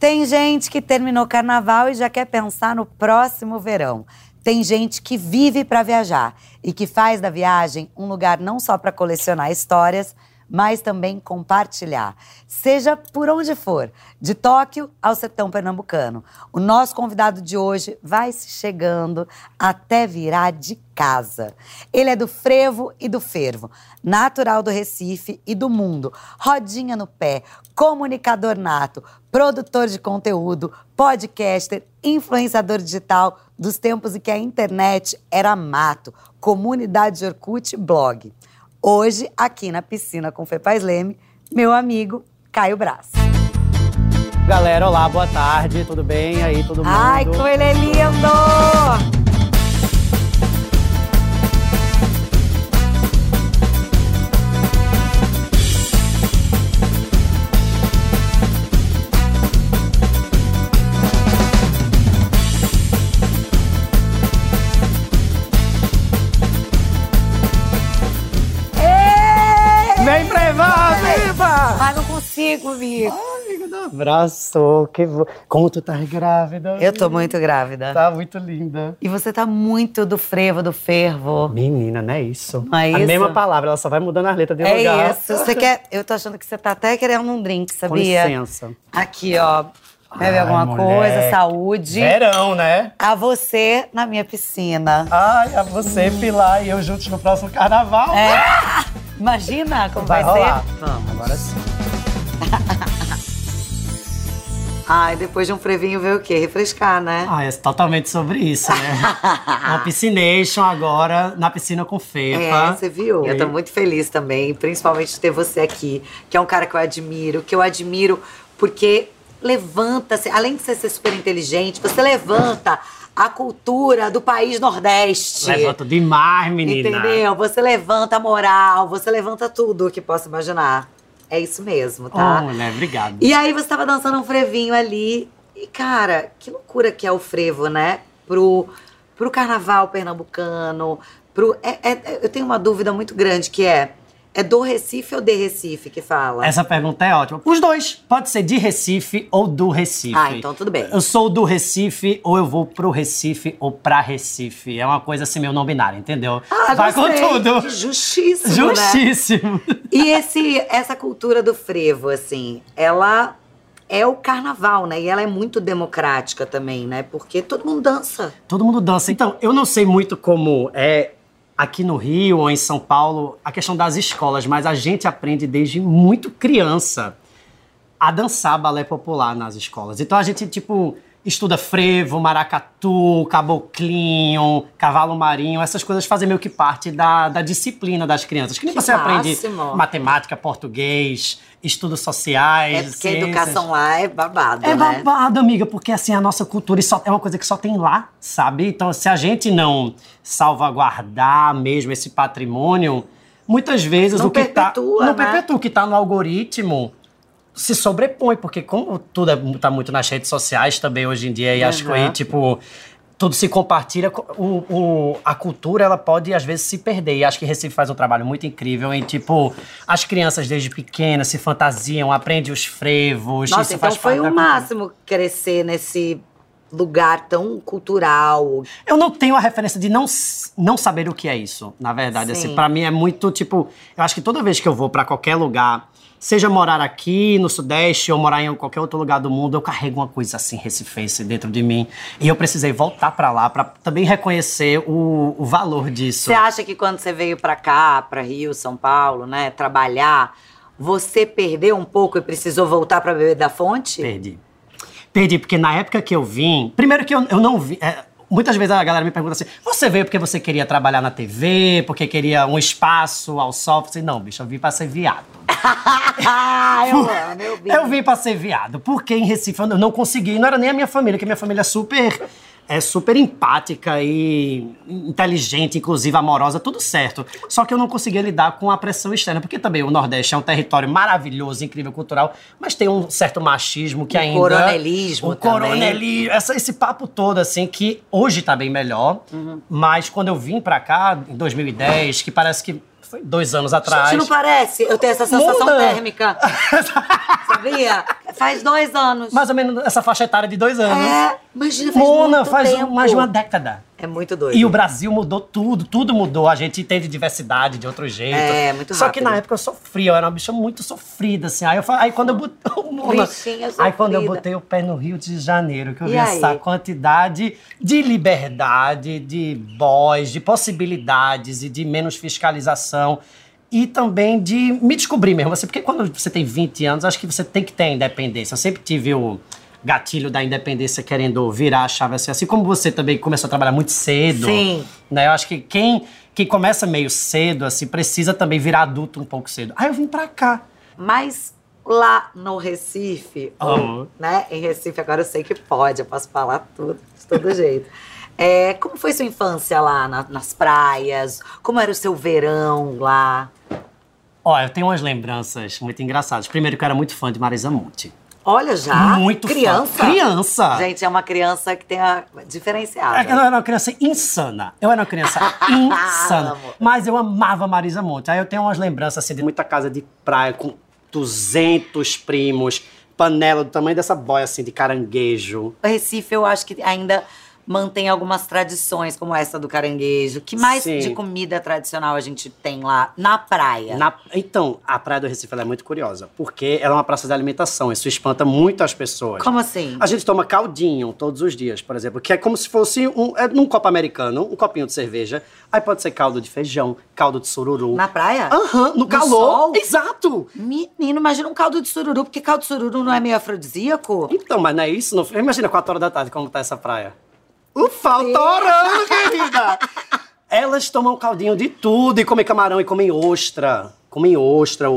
Tem gente que terminou carnaval e já quer pensar no próximo verão. Tem gente que vive para viajar e que faz da viagem um lugar não só para colecionar histórias, mas também compartilhar. Seja por onde for, de Tóquio ao Sertão Pernambucano. O nosso convidado de hoje vai se chegando até virar de casa. Ele é do frevo e do fervo, natural do Recife e do mundo, rodinha no pé, comunicador nato, produtor de conteúdo, podcaster, influenciador digital dos tempos em que a internet era mato, comunidade de Orkut e blog. Hoje, aqui na Piscina com Fepa Paes Leme, meu amigo Caio Brás. Galera, olá, boa tarde, tudo bem? Aí, todo mundo? Ai, como ele é lindo! Comigo. Ah, amigo, dá um abraço. Como tu tá grávida? Amiga. Eu tô muito grávida. Tá muito linda. E você tá muito do frevo, do fervo. Menina, não é isso? Não é isso? A mesma palavra, ela só vai mudando as letras de lugar. É isso. Você quer... Eu tô achando que você tá até querendo um drink, sabia? Com licença. Aqui, ó. Bebe alguma coisa, saúde. Verão, né? A você na minha piscina. Ai, a você, Pilar e eu juntos no próximo carnaval. É. Ah! Imagina como vai rolar. Ser. Vamos. Agora sim. Ai, depois de um frevinho veio o quê? Refrescar, né? Ah, é totalmente sobre isso, né? Uma piscination agora, na piscina com Fepa. É, você viu? Eu tô muito feliz também, principalmente de ter você aqui, que é um cara que eu admiro porque levanta-se, além de você ser super inteligente, você levanta a cultura do país Nordeste. Levanta demais, menina. Entendeu? Você levanta a moral, você levanta tudo que possa imaginar. É isso mesmo, tá? Oh, né? Obrigado. E aí você tava dançando um frevinho ali. E, cara, que loucura que é o frevo, né? Pro carnaval pernambucano, eu tenho uma dúvida muito grande, que é do Recife ou de Recife que fala? Essa pergunta é ótima. Os dois. Pode ser de Recife ou do Recife. Ah, então tudo bem. Eu sou do Recife ou eu vou pro Recife ou pra Recife. É uma coisa assim, meio não binária, entendeu? Ah, vai com tudo. Justíssimo, justíssimo. Né? E essa cultura do frevo, assim, ela é o carnaval, né? E ela é muito democrática também, né? Porque todo mundo dança. Todo mundo dança. Então, eu não sei muito como é... Aqui no Rio ou em São Paulo, a questão das escolas, mas a gente aprende desde muito criança a dançar balé popular nas escolas. Então a gente, tipo, estuda frevo, maracatu, caboclinho, cavalo marinho, essas coisas fazem meio que parte da disciplina das crianças. Que nem você aprende matemática, português, estudos sociais, ciências. É porque a educação lá é babado, né? É babado, amiga, porque assim, a nossa cultura é uma coisa que só tem lá, sabe? Então, se a gente não salvaguardar mesmo esse patrimônio, muitas vezes o que tá... Não perpetua, o que tá no algoritmo... se sobrepõe, porque como tudo tá muito nas redes sociais também hoje em dia, e acho que aí, tipo, tudo se compartilha, a cultura, ela pode, às vezes, se perder. E acho que Recife faz um trabalho muito incrível em, tipo, as crianças desde pequenas se fantasiam, aprendem os frevos. Nossa, isso então faz foi o máximo cultura. Crescer nesse lugar tão cultural. Eu não tenho a referência de não saber o que é isso, na verdade. Assim, pra mim é muito, tipo, eu acho que toda vez que eu vou pra qualquer lugar... Seja morar aqui no Sudeste ou morar em qualquer outro lugar do mundo, eu carrego uma coisa assim, recifense, dentro de mim. E eu precisei voltar pra lá pra também reconhecer o valor disso. Você acha que quando você veio pra cá, pra Rio, São Paulo, né, trabalhar, você perdeu um pouco e precisou voltar pra beber da fonte? Perdi, porque na época que eu vim... Primeiro que eu não vi... Muitas vezes a galera me pergunta assim, você veio porque você queria trabalhar na TV, porque queria um espaço ao sol? Eu falei, não, bicho, eu vim pra ser viado. Eu vim pra ser viado, porque em Recife eu não consegui, não era nem a minha família, que a minha família é super empática e inteligente, inclusive amorosa, tudo certo. Só que eu não conseguia lidar com a pressão externa, porque também o Nordeste é um território maravilhoso, incrível, cultural, mas tem um certo machismo que ainda... Coronelismo também. Coronelismo, esse papo todo, assim, que hoje tá bem melhor, mas quando eu vim pra cá, em 2010, que parece que foi 2 anos atrás. Gente, não parece? Eu tenho essa sensação térmica. Sabia? Faz 2 anos. Mais ou menos essa faixa etária de 2 anos. É, imagina, faz muito tempo. Mais de uma década. É muito doido. E o Brasil mudou tudo, tudo mudou. A gente entende diversidade de outro jeito. É, muito rápido. Só que na época eu sofria, eu era uma bicha muito sofrida, assim. Aí quando eu botei o pé no Rio de Janeiro, que eu vi essa quantidade de liberdade, de boys, de possibilidades e de menos fiscalização. E também de me descobrir mesmo, assim, porque quando você tem 20 anos, acho que você tem que ter a independência. Eu sempre tive o gatilho da independência querendo virar a chave, assim, assim como você também começou a trabalhar muito cedo. Sim. Né? Eu acho que quem começa meio cedo, assim, precisa também virar adulto um pouco cedo. Aí eu vim pra cá. Mas lá no Recife, né? Em Recife agora eu sei que pode, eu posso falar tudo, de todo jeito. É, como foi sua infância lá nas praias? Como era o seu verão lá? Olha, eu tenho umas lembranças muito engraçadas. Primeiro que eu era muito fã de Marisa Monte. Olha já, muito criança. Criança. Gente, é uma criança que tem a diferenciada. Eu era uma criança insana. Eu era uma criança insana. Mas eu amava Marisa Monte. Aí eu tenho umas lembranças assim, de muita casa de praia com 200 primos, panela do tamanho dessa boia assim de caranguejo. O Recife eu acho que ainda mantém algumas tradições, como essa do caranguejo. Que mais de comida tradicional a gente tem lá na praia? Então, a Praia do Recife ela é muito curiosa, porque ela é uma praça de alimentação. Isso espanta muito as pessoas. Como assim? A gente toma caldinho todos os dias, por exemplo, que é como se fosse num copo americano, um copinho de cerveja. Aí pode ser caldo de feijão, caldo de sururu. Na praia? Aham, no calor. Sol? Exato! Menino, imagina um caldo de sururu, porque caldo de sururu não é meio afrodisíaco? Então, mas não é isso? Não... Imagina 4 horas da tarde como tá essa praia. Ufa, eu tô orando, querida! Elas tomam caldinho de tudo e comem camarão e comem ostra. Comem ostra.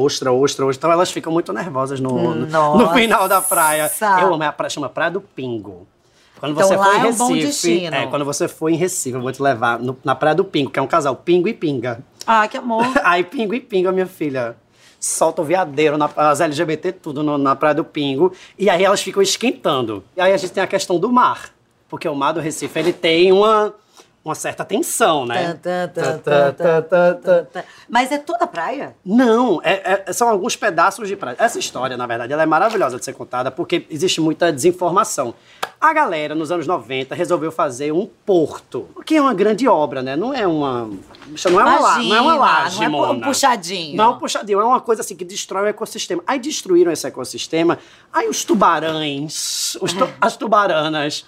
Então elas ficam muito nervosas no final da praia. Eu amo a praia, chama Praia do Pingo. Quando então, você for em Recife, é um bom destino. Quando você for em Recife, eu vou te levar na Praia do Pingo, que é um casal, Pingo e Pinga. Ah, que amor! Aí Pingo e Pinga, minha filha. Solta o viadeiro, as LGBT tudo na Praia do Pingo. E aí elas ficam esquentando. E aí a gente tem a questão do mar. Porque o mar do Recife, ele tem uma certa tensão, né? Mas é toda praia? Não, são alguns pedaços de praia. Essa história, na verdade, ela é maravilhosa de ser contada, porque existe muita desinformação. A galera, nos anos 90, resolveu fazer um porto, que é uma grande obra, né? Não é uma... não é uma laje, não é um puxadinho. Não é um puxadinho, é uma coisa assim que destrói o ecossistema. Aí destruíram esse ecossistema, aí os tubarões, as tubaranas...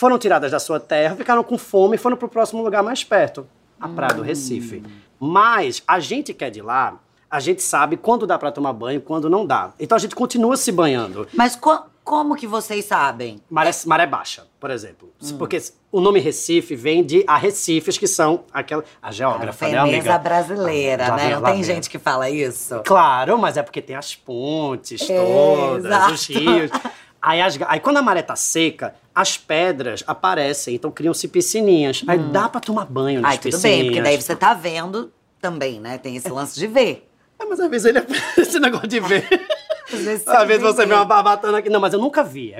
Foram tiradas da sua terra, ficaram com fome e foram para o próximo lugar mais perto, a Praia do Recife. Mas a gente que é de lá, a gente sabe quando dá para tomar banho e quando não dá. Então a gente continua se banhando. Mas como que vocês sabem? Maré baixa, por exemplo. Porque o nome Recife vem de arrecifes, que são aquela... A geógrafa, né, amiga? A firmeza brasileira, né? Não tem gente que fala isso? Claro, mas é porque tem as pontes todas, os rios... Aí quando a maré tá seca, as pedras aparecem, então criam-se piscininhas. Aí dá pra tomar banho nas piscininhas. Tudo bem, porque daí você tá vendo também, né? Tem esse lance de ver. Mas às vezes ele esse negócio de ver. Às vezes você vê uma barbatana aqui. Não, mas eu nunca vi.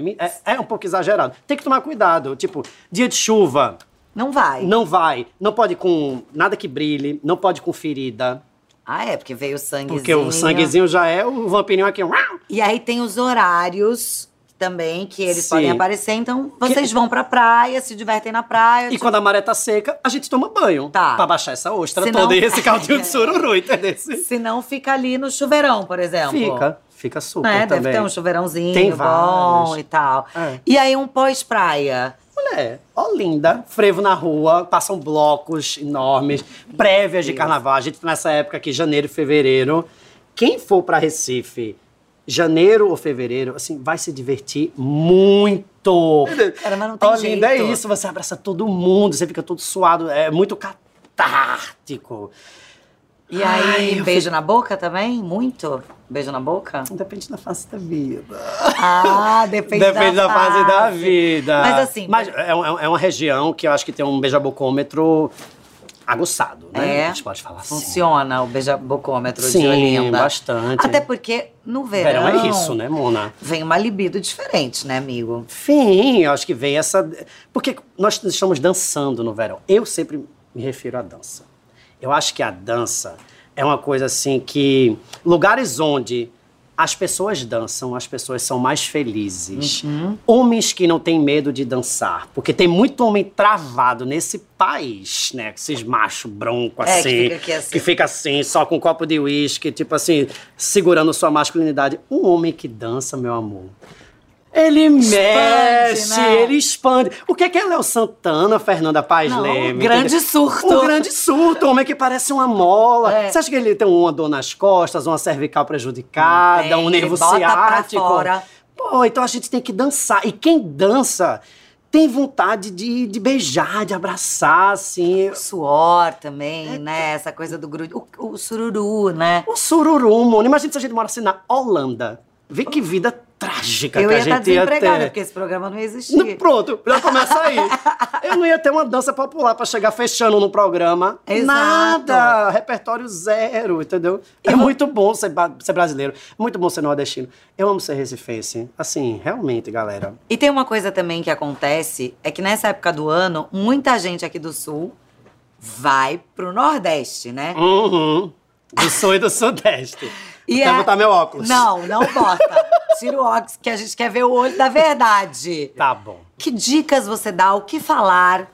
É um pouco exagerado. Tem que tomar cuidado. Tipo, dia de chuva. Não vai. Não vai. Não pode com nada que brilhe, não pode com ferida. Ah, é, porque veio o sanguezinho. Porque o sanguezinho já é o vampirinho aqui. E aí tem os horários... também, que eles podem aparecer, então vocês vão pra praia, se divertem na praia. E quando a maré tá seca, a gente toma banho. Tá. Pra baixar essa ostra toda e esse caldinho de sururu, entendeu? Se não, fica ali no chuveirão, por exemplo. Fica super também. Deve ter um chuveirãozinho bom e tal. É. E aí um pós-praia. Mulher, linda, frevo na rua, passam blocos enormes, prévias de carnaval. A gente nessa época aqui, janeiro e fevereiro. Quem for pra Recife... janeiro ou fevereiro, assim, vai se divertir muito. Cara, mas não tem jeito. Linda, é isso, você abraça todo mundo, você fica todo suado, é muito catártico. E aí, beijo na boca também? Muito? Beijo na boca? Depende da fase da vida. Ah, depende da fase da vida. Mas assim... Mas é uma região que eu acho que tem um beijabocômetro... aguçado, né? A gente pode falar assim. Funciona o beijabocômetro de Olinda. Sim, bastante. Até porque no verão... Verão é isso, né, Mona? Vem uma libido diferente, né, amigo? Sim, eu acho que vem essa... Porque nós estamos dançando no verão. Eu sempre me refiro à dança. Eu acho que a dança é uma coisa assim que... Lugares onde as pessoas dançam, as pessoas são mais felizes. Uhum. Homens que não têm medo de dançar. Porque tem muito homem travado nesse país, né? Esses machos broncos, assim, que fica assim, só com um copo de uísque, tipo assim, segurando sua masculinidade. Um homem que dança, meu amor... Ele mexe, né? Ele expande. O que é Léo Santana, Fernanda Paes Leme? Um grande surto. Um grande surto, homem que parece uma mola. É. Você acha que ele tem uma dor nas costas, uma cervical prejudicada, um nervo ciático? Bota pra fora. Pô, então a gente tem que dançar. E quem dança tem vontade de beijar, de abraçar, assim. O suor também, né? Essa coisa do grude. O sururu, né? O sururu, mano. Imagina se a gente mora assim na Holanda. Vê que vida trágica que a gente ia ter. Eu ia estar desempregada, porque esse programa não existia. Pronto, já começa aí. Eu não ia ter uma dança popular pra chegar fechando no programa. Exato. Nada, repertório zero, entendeu? É muito bom ser brasileiro, muito bom ser nordestino. Eu amo ser recifense, assim, realmente, galera. E tem uma coisa também que acontece, é que nessa época do ano, muita gente aqui do Sul vai pro Nordeste, né? Uhum. Do Sul e do Sudeste. Quer botar meu óculos? Não bota. Tira o óculos, que a gente quer ver o olho da verdade. Tá bom. Que dicas você dá, o que falar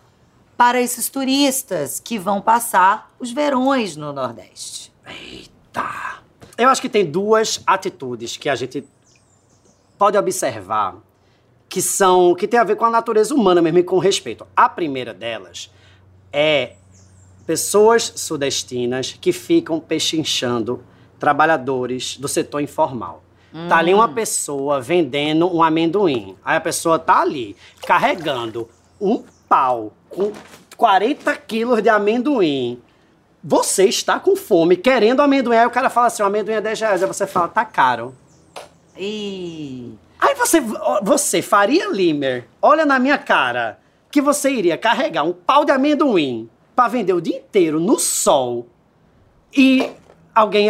para esses turistas que vão passar os verões no Nordeste? Eita! Eu acho que tem duas atitudes que a gente pode observar que tem a ver com a natureza humana mesmo e com respeito. A primeira delas é... pessoas sudestinas que ficam pechinchando trabalhadores do setor informal. Tá ali uma pessoa vendendo um amendoim. Aí a pessoa tá ali carregando um pau com 40 quilos de amendoim. Você está com fome, querendo amendoim. Aí o cara fala assim, o amendoim é R$10. Aí você fala, tá caro. Aí você Faria Limer, olha na minha cara que você iria carregar um pau de amendoim pra vender o dia inteiro no sol e alguém...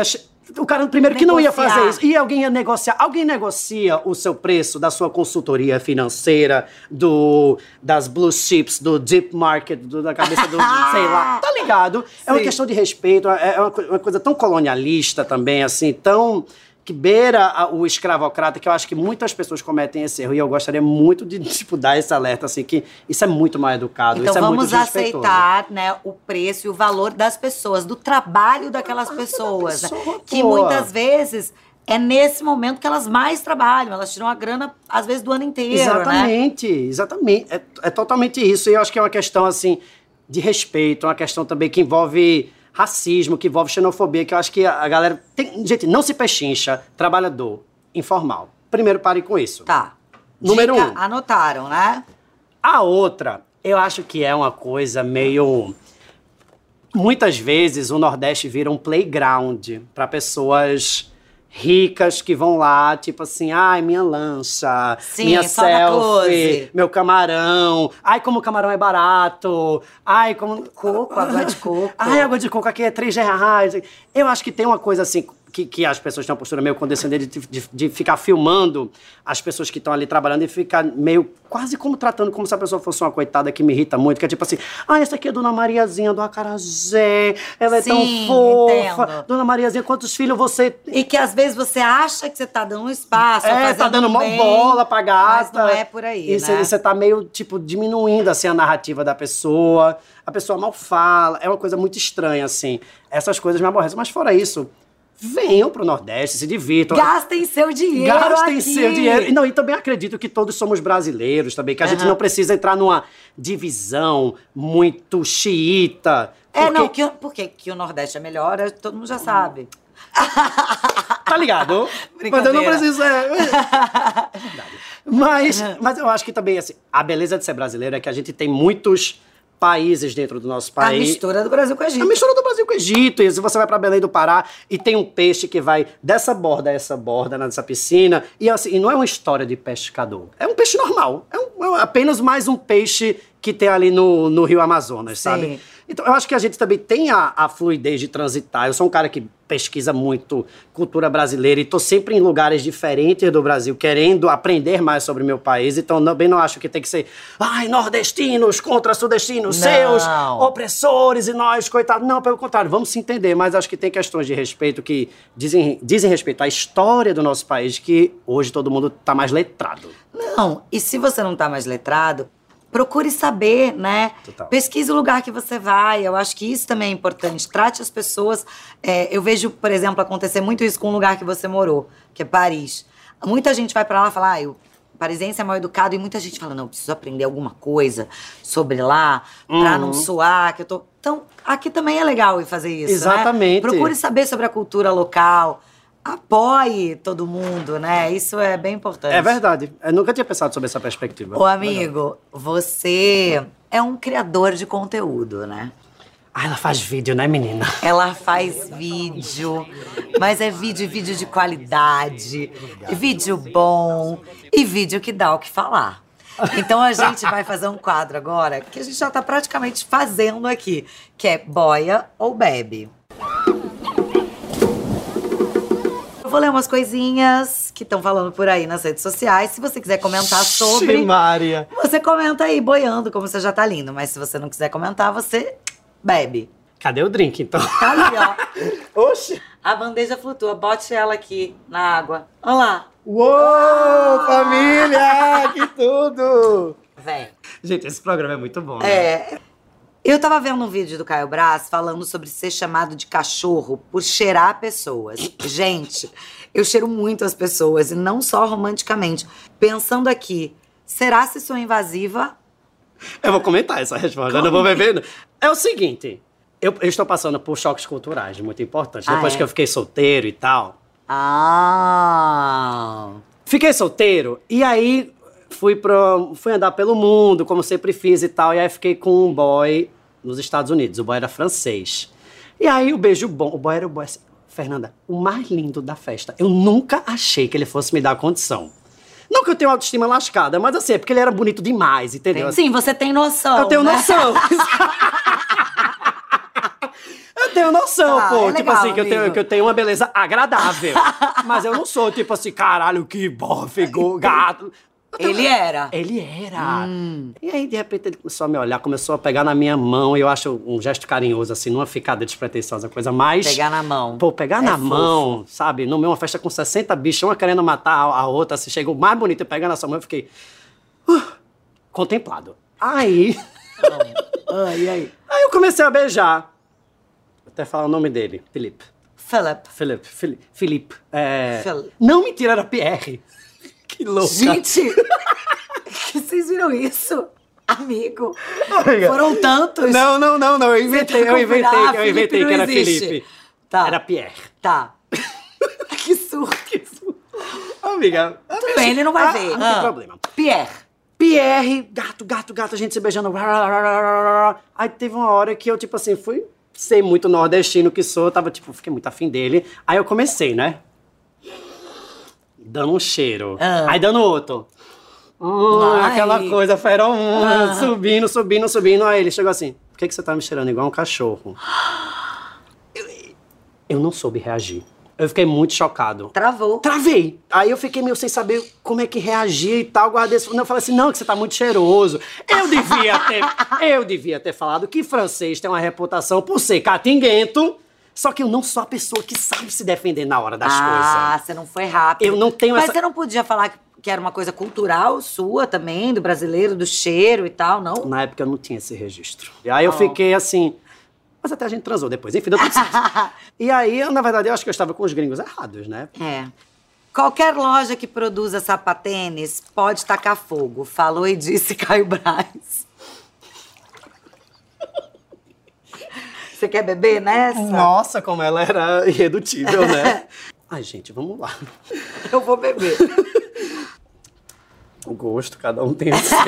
O cara, primeiro, que não ia fazer isso. E alguém ia negociar. Alguém negocia o seu preço da sua consultoria financeira, das blue chips, do deep market, da cabeça do... sei lá. Tá ligado? Sim. É uma questão de respeito. É uma coisa tão colonialista também, assim, tão... que beira o escravocrata, que eu acho que muitas pessoas cometem esse erro. E eu gostaria muito de, tipo, dar esse alerta, assim, que isso é muito mal educado, então, isso é muito desrespeitoso. Então vamos aceitar, né, o preço e o valor das pessoas, do trabalho daquelas pessoas. Né? Que muitas vezes é nesse momento que elas mais trabalham, elas tiram a grana, às vezes, do ano inteiro, exatamente, né? Exatamente, é totalmente isso. E eu acho que é uma questão, assim, de respeito, uma questão também que envolve... racismo, que envolve xenofobia, que eu acho que a galera... Gente, não se pechincha, trabalhador, informal. Primeiro, parem com isso. Tá. Número um. Anotaram, né? A outra, eu acho que é uma coisa meio... Muitas vezes o Nordeste vira um playground para pessoas ricas que vão lá, tipo assim, ai, minha lancha, sim, minha selfie, meu camarão, ai, como o camarão é barato, ai, como... Coco, água de coco. Ai, água de coco aqui é R$3. Eu acho que tem uma coisa assim, que as pessoas têm uma postura meio condescendente de ficar filmando as pessoas que estão ali trabalhando e ficar meio, quase como tratando como se a pessoa fosse uma coitada, que me irrita muito, que é tipo assim, ah, essa aqui é Dona Mariazinha do Acarajé, ela é tão fofa. Entendo. Dona Mariazinha, quantos filhos você tem? E que às vezes você acha que você tá dando um espaço, tá dando mó bola pra gata. Mas não é por aí, e né? E você tá meio, tipo, diminuindo, assim, a narrativa da pessoa. A pessoa mal fala, é uma coisa muito estranha, assim. Essas coisas me aborrecem, mas fora isso... Venham pro Nordeste, se divirtam. Gastem seu dinheiro. Gastem aqui. Seu dinheiro. Não, e também acredito que todos somos brasileiros também, que a gente não precisa entrar numa divisão muito xiita. Porque... porque o Nordeste é melhor, todo mundo já sabe. Tá ligado? Mas eu não preciso. É verdade. Mas eu acho que também, assim, a beleza de ser brasileiro é que a gente tem muitos países dentro do nosso país. A mistura do Brasil com o Egito. A mistura do Brasil com o Egito. E se você vai pra Belém do Pará e tem um peixe que vai dessa borda a essa borda, nessa piscina, e assim, não é uma história de pescador. É um peixe normal. É apenas mais um peixe que tem ali no Rio Amazonas, sim, sabe? Então, eu acho que a gente também tem a fluidez de transitar. Eu sou um cara que pesquisa muito cultura brasileira e estou sempre em lugares diferentes do Brasil, querendo aprender mais sobre o meu país. Então, também não acho que tem que ser ai, nordestinos contra sudestinos, seus opressores e nós, coitados. Não, pelo contrário, vamos se entender. Mas acho que tem questões de respeito que dizem respeito à história do nosso país, que hoje todo mundo está mais letrado. Não, e se você não está mais letrado, procure saber, né? Total. Pesquise o lugar que você vai. Eu acho que isso também é importante. Trate as pessoas. Eu vejo, por exemplo, acontecer muito isso com o lugar que você morou, que é Paris. Muita gente vai pra lá e fala, o parisense é mal educado. E muita gente fala, não, eu preciso aprender alguma coisa sobre lá, pra não soar, que eu tô... Então, aqui também é legal ir fazer isso, exatamente, né? Procure saber sobre a cultura local. Apoie todo mundo, né? Isso é bem importante. É verdade. Eu nunca tinha pensado sobre essa perspectiva. Ô, amigo, você é um criador de conteúdo, né? Ah, ela faz vídeo, né, menina? Ela faz vídeo, mas é vídeo de qualidade, vídeo bom e vídeo que dá o que falar. Então a gente vai fazer um quadro agora que a gente já tá praticamente fazendo aqui, que é Boia ou Bebe. Vou ler umas coisinhas que estão falando por aí nas redes sociais. Se você quiser comentar sobre... Maria. Você comenta aí, boiando, como você já tá lindo. Mas se você não quiser comentar, você bebe. Cadê o drink, então? Tá ali, ó. Oxi! A bandeja flutua. Bote ela aqui na água. Olha lá. Uou, família! Que tudo! Vem. Gente, esse programa é muito bom, né? É. Eu tava vendo um vídeo do Caio Brás falando sobre ser chamado de cachorro por cheirar pessoas. Gente, eu cheiro muito as pessoas, e não só romanticamente. Pensando aqui, será se sou invasiva? Eu vou comentar essa resposta, eu não vou beber. É o seguinte, eu estou passando por choques culturais muito importantes. Depois que eu fiquei solteiro e tal. Fiquei solteiro, e aí... Fui andar pelo mundo, como sempre fiz e tal. E aí fiquei com um boy nos Estados Unidos. O boy era francês. E aí o beijo bom. O boy era o boy... Fernanda, o mais lindo da festa. Eu nunca achei que ele fosse me dar a condição. Não que eu tenha autoestima lascada, mas assim, é porque ele era bonito demais, entendeu? Sim, você tem noção. Eu tenho noção. Eu tenho noção, pô. É legal, tipo assim, que eu tenho uma beleza agradável. Mas eu não sou, tipo assim, caralho, que bofe, gato... Ele era. E aí, de repente, ele começou a me olhar, começou a pegar na minha mão. E eu acho um gesto carinhoso, assim, numa ficada despretensiosa, coisa mais... Pegar na mão. Pô, pegar na mão, sabe? No meio, uma festa com 60 bichos, uma querendo matar a outra. Assim, chegou mais bonito, pegando na sua mão, eu fiquei... contemplado. Aí... Aí eu comecei a beijar. Vou até falar o nome dele. Felipe. Não, mentira, era Pierre. Que louca. Gente, vocês viram isso? Amigo, foram tantos. Não, eu inventei que era Felipe. Tá. Era Pierre. Tá. Que surto. Amiga. Tudo bem, ele não vai ver. Não tem problema. Pierre, gato, a gente se beijando. Aí teve uma hora que eu, tipo assim, fui ser muito nordestino que sou, tava, tipo, fiquei muito afim dele. Aí eu comecei, né? Dando um cheiro. Aí dando outro. Aquela coisa, feromona, subindo. Aí ele chegou assim, por que você tá me cheirando igual um cachorro? Eu não soube reagir. Eu fiquei muito chocado. Travei. Aí eu fiquei meio sem saber como é que reagir e tal. Guardei isso. Eu falei assim, não, que você tá muito cheiroso. Eu devia ter falado que francês tem uma reputação por ser catinguento. Só que eu não sou a pessoa que sabe se defender na hora das coisas. Você não foi rápido. Eu não tenho Mas você não podia falar que era uma coisa cultural sua também, do brasileiro, do cheiro e tal, não? Na época eu não tinha esse registro. E aí eu fiquei assim... Mas até a gente transou depois, enfim, deu tudo certo. E aí, na verdade, eu acho que eu estava com os gringos errados, né? Qualquer loja que produza sapatênis pode tacar fogo. Falou e disse Caio Brás. Você quer beber nessa? Nossa, como ela era irredutível, né? Ai, gente, vamos lá. Eu vou beber. O gosto, cada um tem o seu.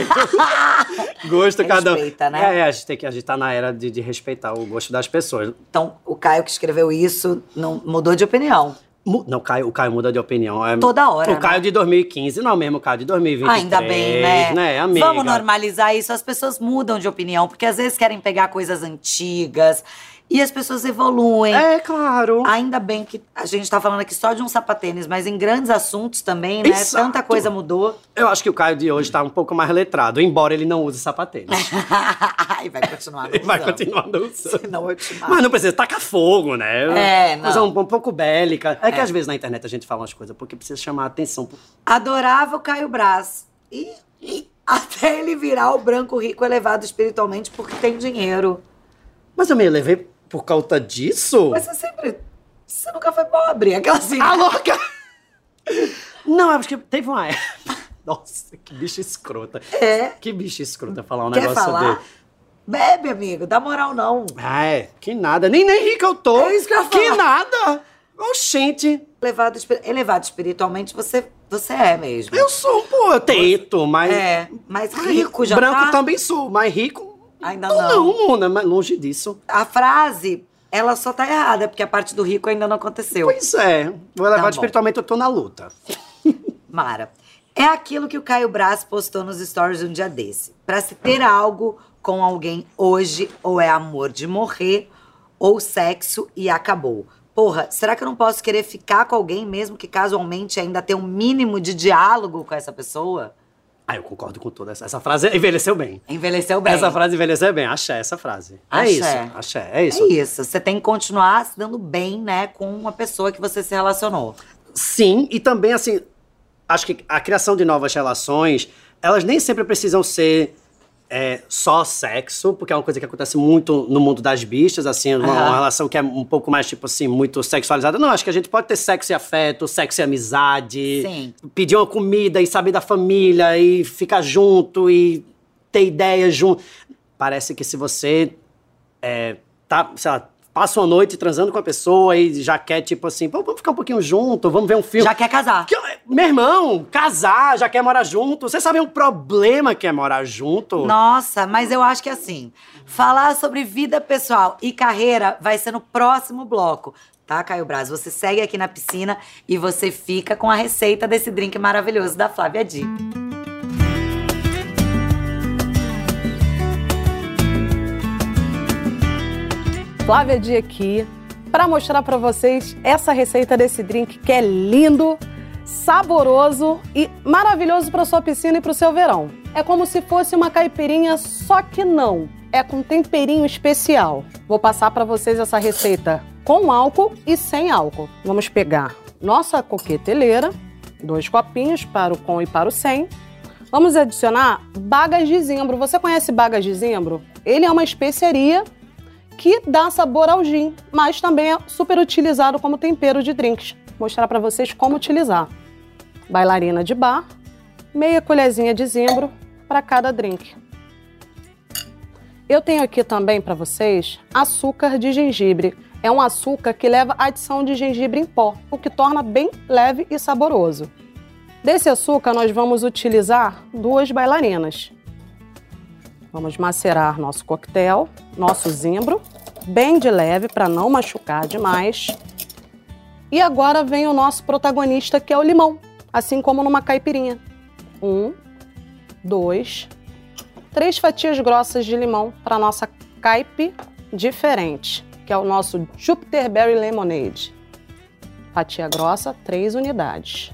Respeita, né? A gente tem que agitar na era de respeitar o gosto das pessoas. Então, o Caio que escreveu isso não mudou de opinião. Não, o Caio muda de opinião. É, toda hora, o Caio, né? De 2015, não é o mesmo Caio de 2023. Ainda bem, né? Amiga? Vamos normalizar isso. As pessoas mudam de opinião, porque às vezes querem pegar coisas antigas e as pessoas evoluem. É, claro. Ainda bem que a gente tá falando aqui só de um sapatênis, mas em grandes assuntos também, né? Exato. Tanta coisa mudou. Eu acho que o Caio de hoje tá um pouco mais letrado, embora ele não use sapatênis. E vai continuar usando. Senão eu te mato. Mas não precisa tacar fogo, né? É, não. Coisa um pouco bélica. É que às vezes na internet a gente fala umas coisas porque precisa chamar a atenção. Adorava o Caio Brás. E até ele virar o branco rico elevado espiritualmente porque tem dinheiro. Mas eu me elevei... Por causa disso? Mas você nunca foi pobre, aquela assim... Ah, louca! Não, acho que teve uma época... Nossa, que bicha escrota. É? Que bicha escrota falar um negócio dele. Bebe, amigo, dá moral não. É, que nada. Nem rica eu tô. É isso que eu falo. Que nada! Oxente. Elevado espiritualmente, você é mesmo. Eu sou, pô, eu tento, mas... É, mas rico já branco tá... Branco também sou, mas rico... Ainda não. Não, mas longe disso. A frase, ela só tá errada, porque a parte do rico ainda não aconteceu. Pois é. Vou levar espiritualmente, eu tô na luta. Mara, é aquilo que o Caio Brás postou nos stories um dia desse. Pra se ter algo com alguém hoje, ou é amor de morrer, ou sexo e acabou. Porra, será que eu não posso querer ficar com alguém, mesmo que casualmente ainda ter um mínimo de diálogo com essa pessoa? Eu concordo com toda essa frase. Envelheceu bem. Envelheceu bem. Essa frase envelheceu bem. Axé, essa frase. Axé. É isso. É isso. Você tem que continuar se dando bem, né, com uma pessoa que você se relacionou. Sim, e também, assim, acho que a criação de novas relações, elas nem sempre precisam ser só sexo, porque é uma coisa que acontece muito no mundo das bichas, assim, uma relação que é um pouco mais, tipo assim, muito sexualizada. Não, acho que a gente pode ter sexo e afeto, sexo e amizade. Sim. Pedir uma comida e saber da família e ficar junto e ter ideias junto. Parece que se você tá, sei lá, passa uma noite transando com a pessoa e já quer, tipo assim, vamos ficar um pouquinho junto, vamos ver um filme. Já quer casar. Meu irmão, casar, já quer morar junto. Você sabe o problema que é morar junto? Nossa, mas eu acho que assim, falar sobre vida pessoal e carreira vai ser no próximo bloco. Tá, Caio Brás? Você segue aqui na piscina e você fica com a receita desse drink maravilhoso da Flávia Dyer. Flávia Dyer aqui para mostrar para vocês essa receita desse drink que é lindo, saboroso e maravilhoso para sua piscina e para o seu verão. É como se fosse uma caipirinha, só que não. É com temperinho especial. Vou passar para vocês essa receita com álcool e sem álcool. Vamos pegar nossa coqueteleira, 2 copinhos para o com e para o sem. Vamos adicionar bagas de zimbro. Você conhece bagas de zimbro? Ele é uma especiaria que dá sabor ao gin, mas também é super utilizado como tempero de drinks. Vou mostrar para vocês como utilizar. Bailarina de bar, meia colherzinha de zimbro para cada drink. Eu tenho aqui também para vocês açúcar de gengibre. É um açúcar que leva adição de gengibre em pó, o que torna bem leve e saboroso. Desse açúcar nós vamos utilizar 2 bailarinas. Vamos macerar nosso coquetel, nosso zimbro, bem de leve para não machucar demais. E agora vem o nosso protagonista, que é o limão, assim como numa caipirinha. 1, 2, 3 fatias grossas de limão para nossa caipe diferente, que é o nosso Jupiter Berry Lemonade. Fatia grossa, 3 unidades.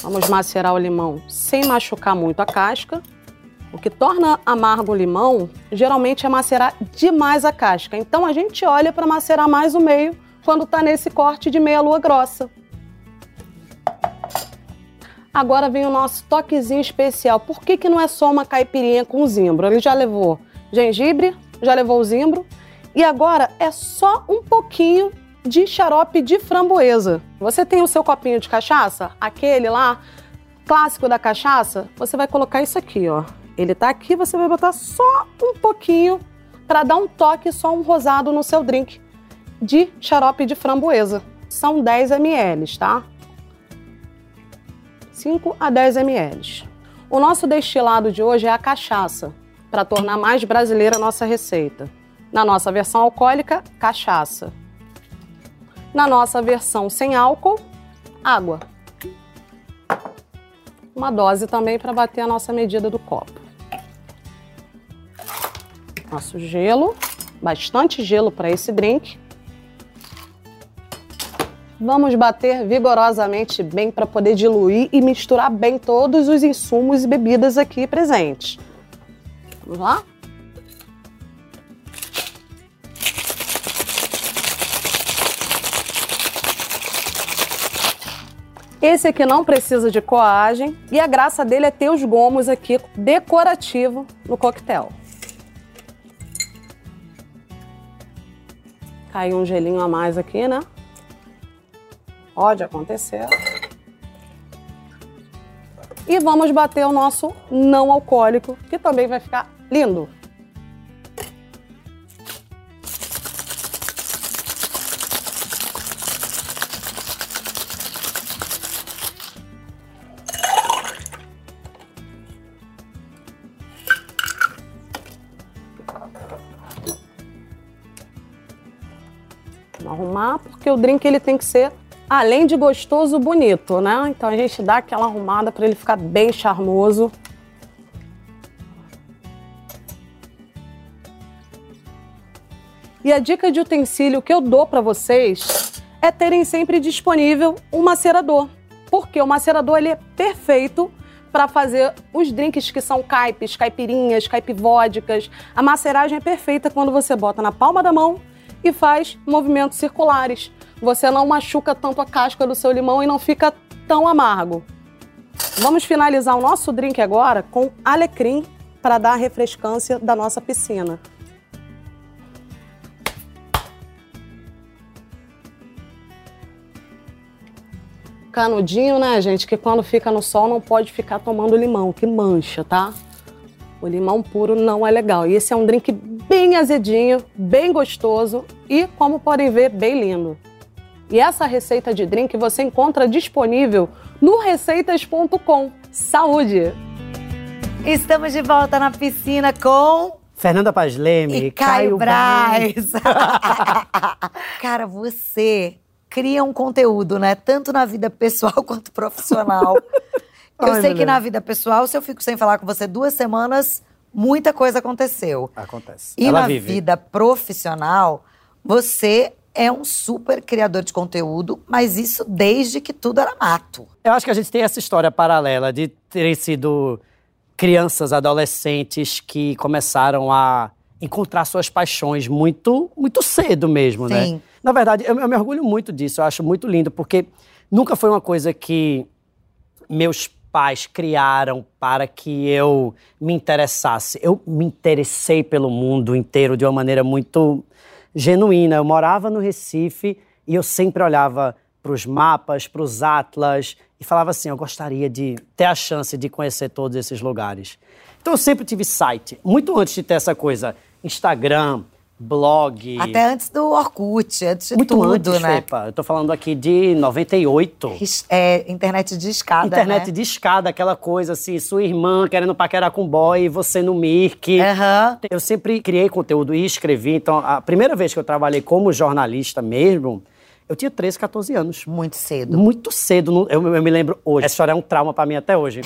Vamos macerar o limão sem machucar muito a casca. O que torna amargo o limão, geralmente, é macerar demais a casca. Então, a gente olha para macerar mais o meio quando está nesse corte de meia-lua grossa. Agora vem o nosso toquezinho especial. Por que não é só uma caipirinha com zimbro? Ele já levou gengibre, já levou o zimbro. E agora é só um pouquinho de xarope de framboesa. Você tem o seu copinho de cachaça? Aquele lá, clássico da cachaça? Você vai colocar isso aqui, ó. Ele tá aqui, você vai botar só um pouquinho para dar um toque, só um rosado no seu drink de xarope de framboesa. São 10 ml, tá? 5 a 10 ml. O nosso destilado de hoje é a cachaça, para tornar mais brasileira a nossa receita. Na nossa versão alcoólica, cachaça. na nossa versão sem álcool, água. Uma dose também para bater a nossa medida do copo. Nosso gelo, bastante gelo para esse drink. Vamos bater vigorosamente bem para poder diluir e misturar bem todos os insumos e bebidas aqui presentes. Vamos lá? Esse aqui não precisa de coagem e a graça dele é ter os gomos aqui decorativo no coquetel. Caiu um gelinho a mais aqui, né? Pode acontecer. E vamos bater o nosso não alcoólico, que também vai ficar lindo. Arrumar, porque o drink ele tem que ser, além de gostoso, bonito, né? Então a gente dá aquela arrumada para ele ficar bem charmoso. E a dica de utensílio que eu dou para vocês é terem sempre disponível um macerador, porque o macerador ele é perfeito para fazer os drinks que são caipes, caipirinhas, caipivódicas. A maceragem é perfeita quando você bota na palma da mão e faz movimentos circulares. Você não machuca tanto a casca do seu limão e não fica tão amargo. Vamos finalizar o nosso drink agora com alecrim para dar a refrescância da nossa piscina. Canudinho, né, gente? Que quando fica no sol não pode ficar tomando limão, que mancha, tá? O limão puro não é legal. E esse é um drink bem azedinho, bem gostoso e, como podem ver, bem lindo. E essa receita de drink você encontra disponível no receitas.com. Saúde! Estamos de volta na piscina com... Fernanda Paes Leme e Caio Brás. Cara, você cria um conteúdo, né? Tanto na vida pessoal quanto profissional. Eu sei que na vida pessoal, se eu fico sem falar com você 2 semanas, muita coisa aconteceu. Acontece. E na vida profissional, você é um super criador de conteúdo, mas isso desde que tudo era mato. Eu acho que a gente tem essa história paralela de terem sido crianças, adolescentes que começaram a encontrar suas paixões muito, muito cedo mesmo, né? Sim. Na verdade, eu me orgulho muito disso, eu acho muito lindo, porque nunca foi uma coisa que meus pais criaram para que eu me interessasse. Eu me interessei pelo mundo inteiro de uma maneira muito genuína. Eu morava no Recife e eu sempre olhava para os mapas, para os atlas e falava assim, eu gostaria de ter a chance de conhecer todos esses lugares. Então eu sempre tive site, muito antes de ter essa coisa, Instagram, blog... Até antes do Orkut, antes de muito tudo, antes, né? Fepa. Eu tô falando aqui de 98. Internet de escada, de escada, aquela coisa assim, sua irmã querendo paquerar com boy e você no Mirk. Uhum. Eu sempre criei conteúdo e escrevi. Então, a primeira vez que eu trabalhei como jornalista mesmo, eu tinha 13, 14 anos. Muito cedo. Muito cedo. Eu me lembro hoje. Essa história é um trauma pra mim até hoje.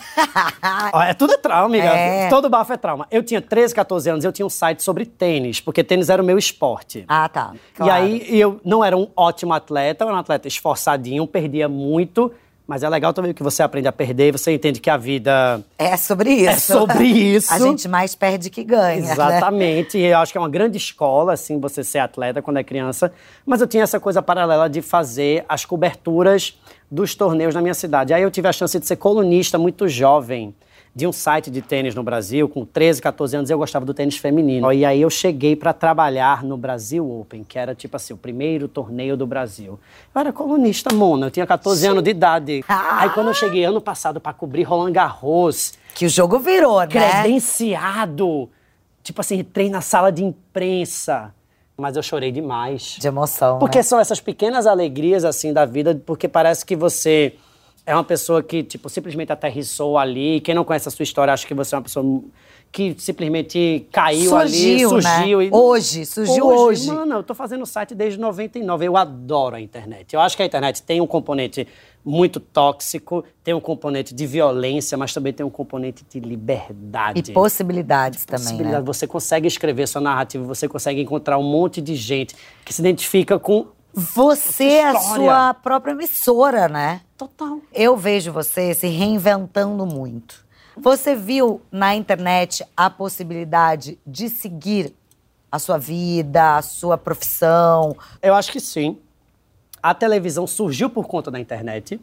Tudo é trauma, amiga. É. Todo bafo é trauma. Eu tinha 13, 14 anos, eu tinha um site sobre tênis, porque tênis era o meu esporte. Ah, tá. Claro. E aí, eu não era um ótimo atleta, eu era um atleta esforçadinho, perdia muito, mas é legal também que você aprende a perder e você entende que a vida... É sobre isso. É sobre isso. A gente mais perde que ganha. Exatamente. Né? E eu acho que é uma grande escola, assim, você ser atleta quando é criança. Mas eu tinha essa coisa paralela de fazer as coberturas dos torneios na minha cidade. Aí eu tive a chance de ser colunista muito jovem de um site de tênis no Brasil. Com 13, 14 anos, eu gostava do tênis feminino. E aí eu cheguei para trabalhar no Brasil Open, que era, tipo assim, o primeiro torneio do Brasil. Eu era colunista, mona. Eu tinha 14 anos de idade. Aí quando eu cheguei ano passado para cobrir Roland Garros... Que o jogo virou, né? Credenciado. Tipo assim, entrei na sala de imprensa. Mas eu chorei demais. De emoção, porque são essas pequenas alegrias, assim, da vida, porque parece que você... é uma pessoa que, tipo, simplesmente aterrissou ali. Quem não conhece a sua história, acha que você é uma pessoa que simplesmente caiu surgiu ali. Né? Surgiu hoje. Mano, eu tô fazendo o site desde 99. Eu adoro a internet. Eu acho que a internet tem um componente muito tóxico, tem um componente de violência, mas também tem um componente de liberdade. E possibilidades também, né? Você consegue escrever sua narrativa, você consegue encontrar um monte de gente que se identifica com... Você é a sua própria emissora, né? Total. Eu vejo você se reinventando muito. Você viu na internet a possibilidade de seguir a sua vida, a sua profissão? Eu acho que sim. A televisão surgiu por conta da internet.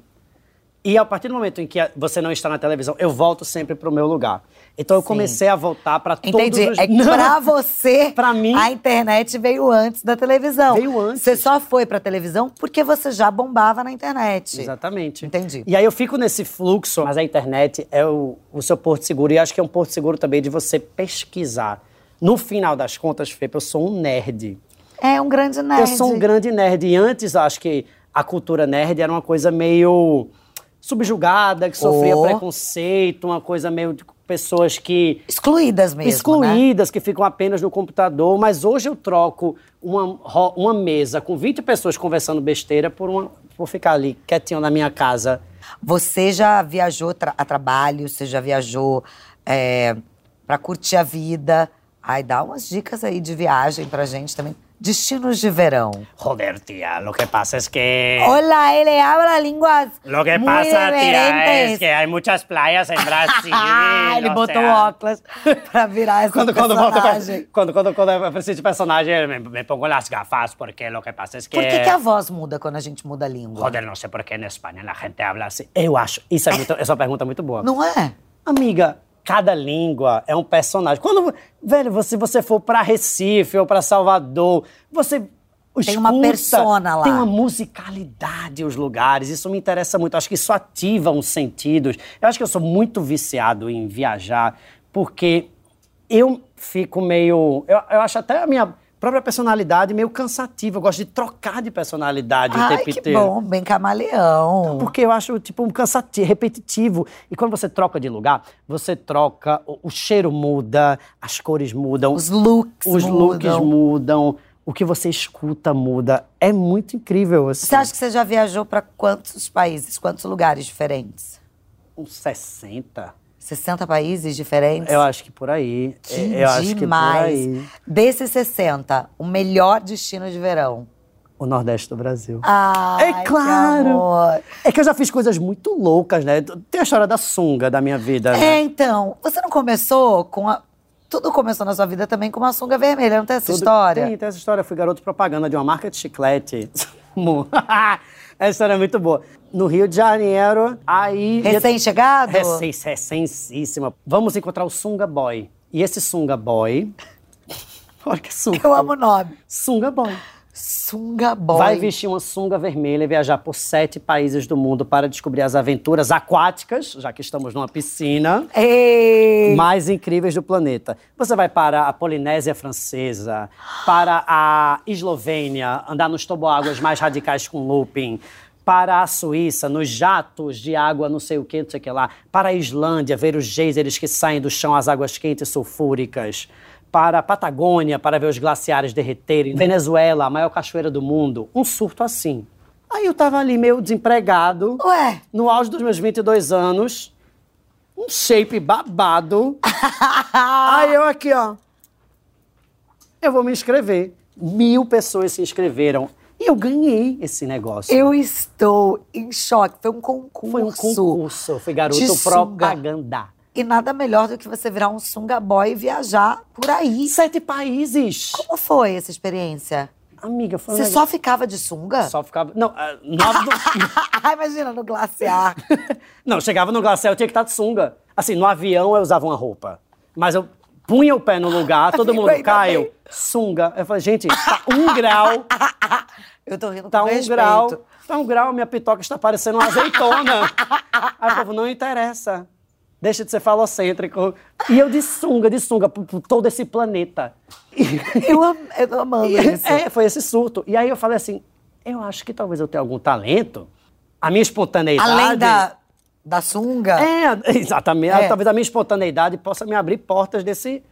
E a partir do momento em que você não está na televisão, eu volto sempre pro meu lugar. Então eu comecei a voltar para todos os... Entendi. É que pra você, pra mim, a internet veio antes da televisão. Veio antes. Você só foi pra televisão porque você já bombava na internet. Exatamente. Entendi. E aí eu fico nesse fluxo, mas a internet é o seu porto seguro. E acho que é um porto seguro também de você pesquisar. No final das contas, Fepa, eu sou um nerd. É, um grande nerd. Eu sou um grande nerd. E antes, acho que a cultura nerd era uma coisa meio... subjugada, que sofria preconceito, uma coisa meio de pessoas que... Excluídas mesmo, né? Que ficam apenas no computador. Mas hoje eu troco uma mesa com 20 pessoas conversando besteira por ficar ali quietinho na minha casa. Você já viajou a trabalho, você já viajou pra curtir a vida. Ai, dá umas dicas aí de viagem pra gente também. Destinos de verão. Joder, tia, lo que pasa es que... Hola, ele habla línguas Lo que pasa, tia, es que hay muchas playas em Brasil. Ele botou óculos pra virar essa personagem. Quando eu preciso de personagem, eu me pongo las gafas, porque lo que pasa es que... Por que a voz muda quando a gente muda a língua? Joder, não sei por que na Espanha a gente habla assim. Eu acho. Isso é essa pergunta é muito boa. Não é? Amiga... Cada língua é um personagem. Quando, velho, se você for pra Recife ou pra Salvador, você escuta, tem uma persona lá. Tem uma musicalidade os lugares. Isso me interessa muito. Eu acho que isso ativa uns sentidos. Eu acho que eu sou muito viciado em viajar, porque eu fico meio... Eu acho até a minha própria personalidade meio cansativa. Eu gosto de trocar de personalidade o tempo inteiro. Ai, que bom, bem camaleão. Porque eu acho, tipo, cansativo, repetitivo. E quando você troca de lugar, você troca... O cheiro muda, as cores mudam. Os looks mudam. O que você escuta muda. É muito incrível, assim. Você acha que você já viajou pra quantos países, quantos lugares diferentes? Uns 60. 60 países diferentes? Eu acho que por aí. Acho que por aí. Desses 60, o melhor destino de verão? O Nordeste do Brasil. Ah, é claro! Que amor. É que eu já fiz coisas muito loucas, né? Tem a história da sunga da minha vida, né? É, então. Você não começou com a... Tudo começou na sua vida também com uma sunga vermelha, não tem essa história? Tem essa história. Eu fui garoto de propaganda de uma marca de chiclete. Essa história é muito boa. No Rio de Janeiro, aí... Recém-chegado? Recém-íssima. Vamos encontrar o Sunga Boy. E esse Sunga Boy... Olha que sunga. Eu amo o nome. Sunga Boy. Sunga Boy. Vai vestir uma sunga vermelha e viajar por 7 países do mundo para descobrir as aventuras aquáticas, já que estamos numa piscina, mais incríveis do planeta. Você vai para a Polinésia Francesa, para a Eslovênia, andar nos toboáguas mais radicais com looping, para a Suíça, nos jatos de água não sei o que, não sei o que lá, para a Islândia, ver os geysers que saem do chão, as águas quentes sulfúricas, para a Patagônia, para ver os glaciares derreterem, Venezuela, a maior cachoeira do mundo, um surto assim. Aí eu tava ali meio desempregado, no auge dos meus 22 anos, um shape babado. Aí eu aqui, ó, eu vou me inscrever. 1000 pessoas se inscreveram. E eu ganhei esse negócio. Eu estou em choque. Foi um concurso. Eu fui garoto propaganda. E nada melhor do que você virar um sunga boy e viajar por aí. 7 países. Como foi essa experiência? Amiga, foi... Você só ficava de sunga? Só ficava... Não, imagina, no glaciar. Não, chegava no glaciar, eu tinha que estar de sunga. Assim, no avião eu usava uma roupa. Mas eu punha o pé no lugar, todo mundo caiu. Sunga. Eu falei, gente, tá 1 grau. Eu tô rindo com respeito. Tá 1 grau, minha pitoca está parecendo uma azeitona. Aí o povo, não interessa. Deixa de ser falocêntrico. E eu de sunga, por todo esse planeta. Eu tô amando isso. Foi esse surto. E aí eu falei assim, eu acho que talvez eu tenha algum talento a minha espontaneidade... Além da sunga? É, exatamente. É. Talvez a minha espontaneidade possa me abrir portas desse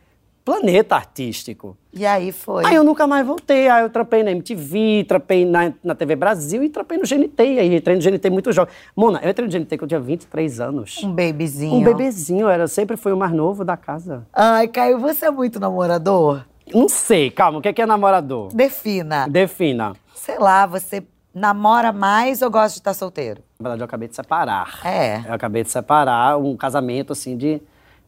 planeta artístico. E aí foi? Aí eu nunca mais voltei. Aí eu trampei na MTV, trampei na TV Brasil e trampei no GNT. Aí entrei no GNT muito jovem. Mona, eu entrei no GNT quando eu tinha 23 anos. Um bebezinho. Um bebezinho. Eu sempre fui o mais novo da casa. Ai, Caio, você é muito namorador? Não sei. Calma, o que é namorador? Defina. Sei lá, você... Namora mais ou gosta de estar solteiro? Na verdade, eu acabei de separar. É. Eu acabei de separar um casamento, assim, de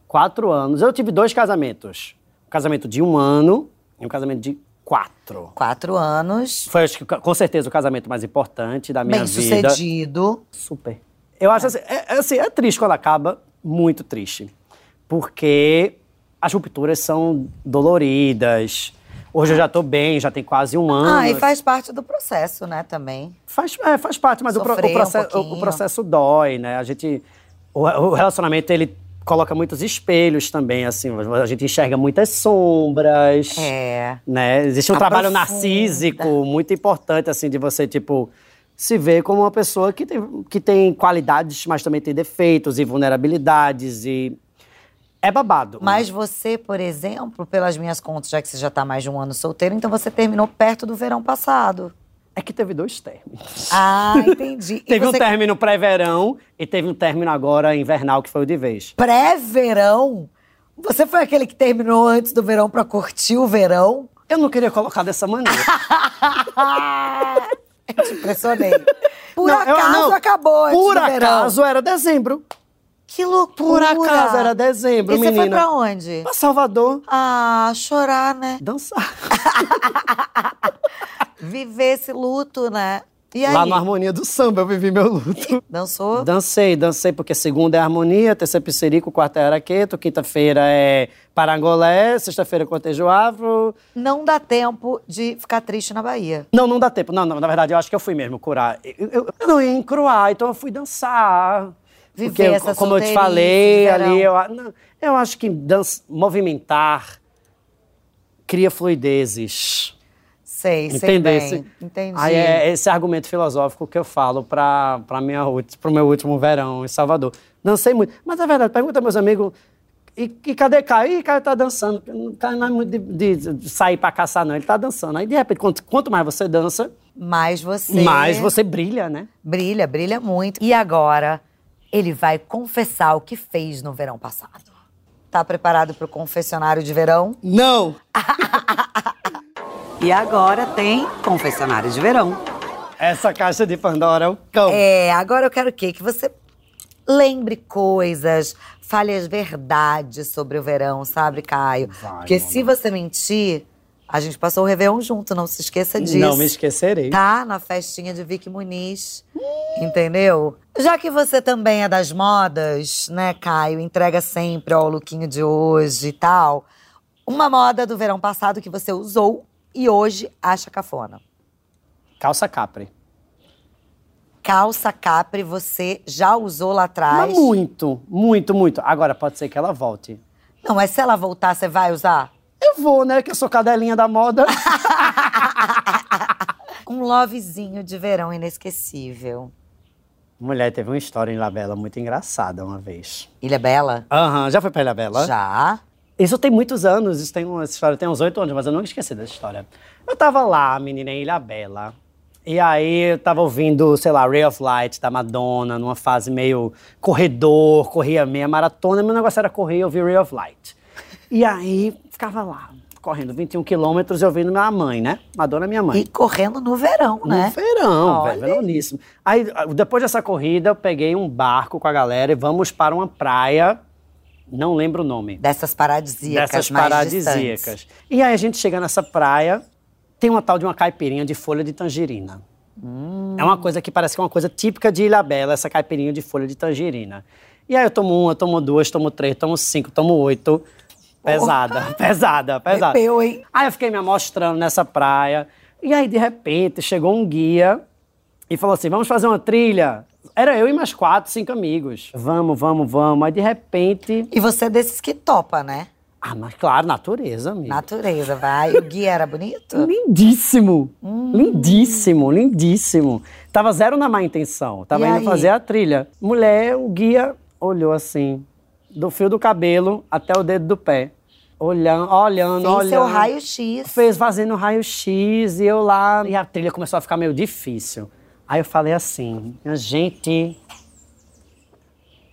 4 anos. Eu tive 2 casamentos. Um casamento de 1 ano e um casamento de 4. 4 anos. Foi, acho que, com certeza, o casamento mais importante da minha vida. Bem sucedido. Super. Eu acho assim, é triste quando acaba, muito triste. Porque as rupturas são doloridas. Hoje eu já tô bem, já tem quase 1 ano. Ah, e faz parte do processo, né, também. Faz parte, mas o processo dói, né? A gente... O relacionamento, ele coloca muitos espelhos também, assim. A gente enxerga muitas sombras. É. Né? Existe um trabalho narcísico muito importante, assim, de você, tipo, se ver como uma pessoa que tem qualidades, mas também tem defeitos e vulnerabilidades e... É babado. Mas você, por exemplo, pelas minhas contas, já que você já tá mais de 1 ano solteiro, então você terminou perto do verão passado. É que teve 2 términos. Ah, entendi. Teve um término pré-verão e teve um término agora invernal, que foi o de vez. Pré-verão? Você foi aquele que terminou antes do verão pra curtir o verão? Eu não queria colocar dessa maneira. Eu te impressionei. Por acaso acabou antes do verão. Por acaso era dezembro. Que loucura! Por acaso era dezembro, menina. E você foi pra onde? Pra Salvador. Ah, chorar, né? Dançar. Viver esse luto, né? E aí? Lá na harmonia do samba eu vivi meu luto. Dançou? Dancei, porque segunda é harmonia, terça é pizzerico, quarta é araqueto, quinta-feira é parangolé, sexta-feira é cortejo afro. Não dá tempo de ficar triste na Bahia. Não dá tempo. Não, na verdade, eu acho que eu fui mesmo curar. Eu não ia encruar, então eu fui dançar. Porque, como eu te falei, ali eu acho que movimentar cria fluidezes. Sei bem. Entendi. Aí é esse argumento filosófico que eu falo para o meu último verão em Salvador. Dancei muito. Mas é verdade, pergunta meus amigos, e cadê Caio? Ih, Caio tá dançando. Caio não é muito de sair para caçar, não. Ele tá dançando. Aí, de repente, quanto mais você dança... Mais você brilha, né? Brilha muito. E agora... Ele vai confessar o que fez no verão passado. Tá preparado pro confessionário de verão? Não! E agora tem confessionário de verão. Essa caixa de Pandora é o cão. É, agora eu quero o quê? Que você lembre coisas, fale as verdades sobre o verão, sabe, Caio? Porque se você mentir... A gente passou o Réveillon junto, não se esqueça disso. Não me esquecerei. Tá na festinha de Vicky Muniz, entendeu? Já que você também é das modas, né, Caio? Entrega sempre, ó, o lookinho de hoje e tal. Uma moda do verão passado que você usou e hoje acha cafona. Calça capri. Calça capri você já usou lá atrás? Mas muito. Agora pode ser que ela volte. Não, mas se ela voltar, você vai usar? Eu vou, né? Que eu sou cadelinha da moda. Um lovezinho de verão inesquecível. Mulher, teve uma história em Ilhabela muito engraçada uma vez. Ilhabela? Aham, já foi pra Ilhabela? Já. Isso tem muitos anos, essa história tem uns 8 anos, mas eu nunca esqueci dessa história. Eu tava lá, menina, em Ilhabela. E aí eu tava ouvindo, sei lá, Ray of Light da Madonna, numa fase meio corredor, corria meia maratona. Meu negócio era correr, eu vi Ray of Light. E aí, ficava lá, correndo 21 quilômetros, eu vendo minha mãe, né? Madonna, minha mãe. E correndo no verão, né? No verão, velho, veroníssimo. Aí, depois dessa corrida, eu peguei um barco com a galera e vamos para uma praia, não lembro o nome. Dessas paradisíacas. E aí, a gente chega nessa praia, tem uma tal de uma caipirinha de folha de tangerina. É uma coisa que parece que é uma coisa típica de Ilhabela, essa caipirinha de folha de tangerina. E aí, eu tomo 1, eu tomo 2, tomo 3, tomo 5, tomo 8... Pesada. Bebeu, hein? Aí eu fiquei me amostrando nessa praia. E aí, de repente, chegou um guia e falou assim, vamos fazer uma trilha. Era eu e mais 4, 5 amigos. Vamos. Aí, de repente... E você é desses que topa, né? Ah, mas claro, natureza, amiga. Natureza, vai. O guia era bonito? Lindíssimo. Lindíssimo, lindíssimo. Tava zero na má intenção. Tava indo fazer a trilha. Mulher, o guia olhou assim, do fio do cabelo até o dedo do pé. Olhando. Fez seu raio-x. Fazendo raio-x e eu lá. E a trilha começou a ficar meio difícil. Aí eu falei assim, minha gente...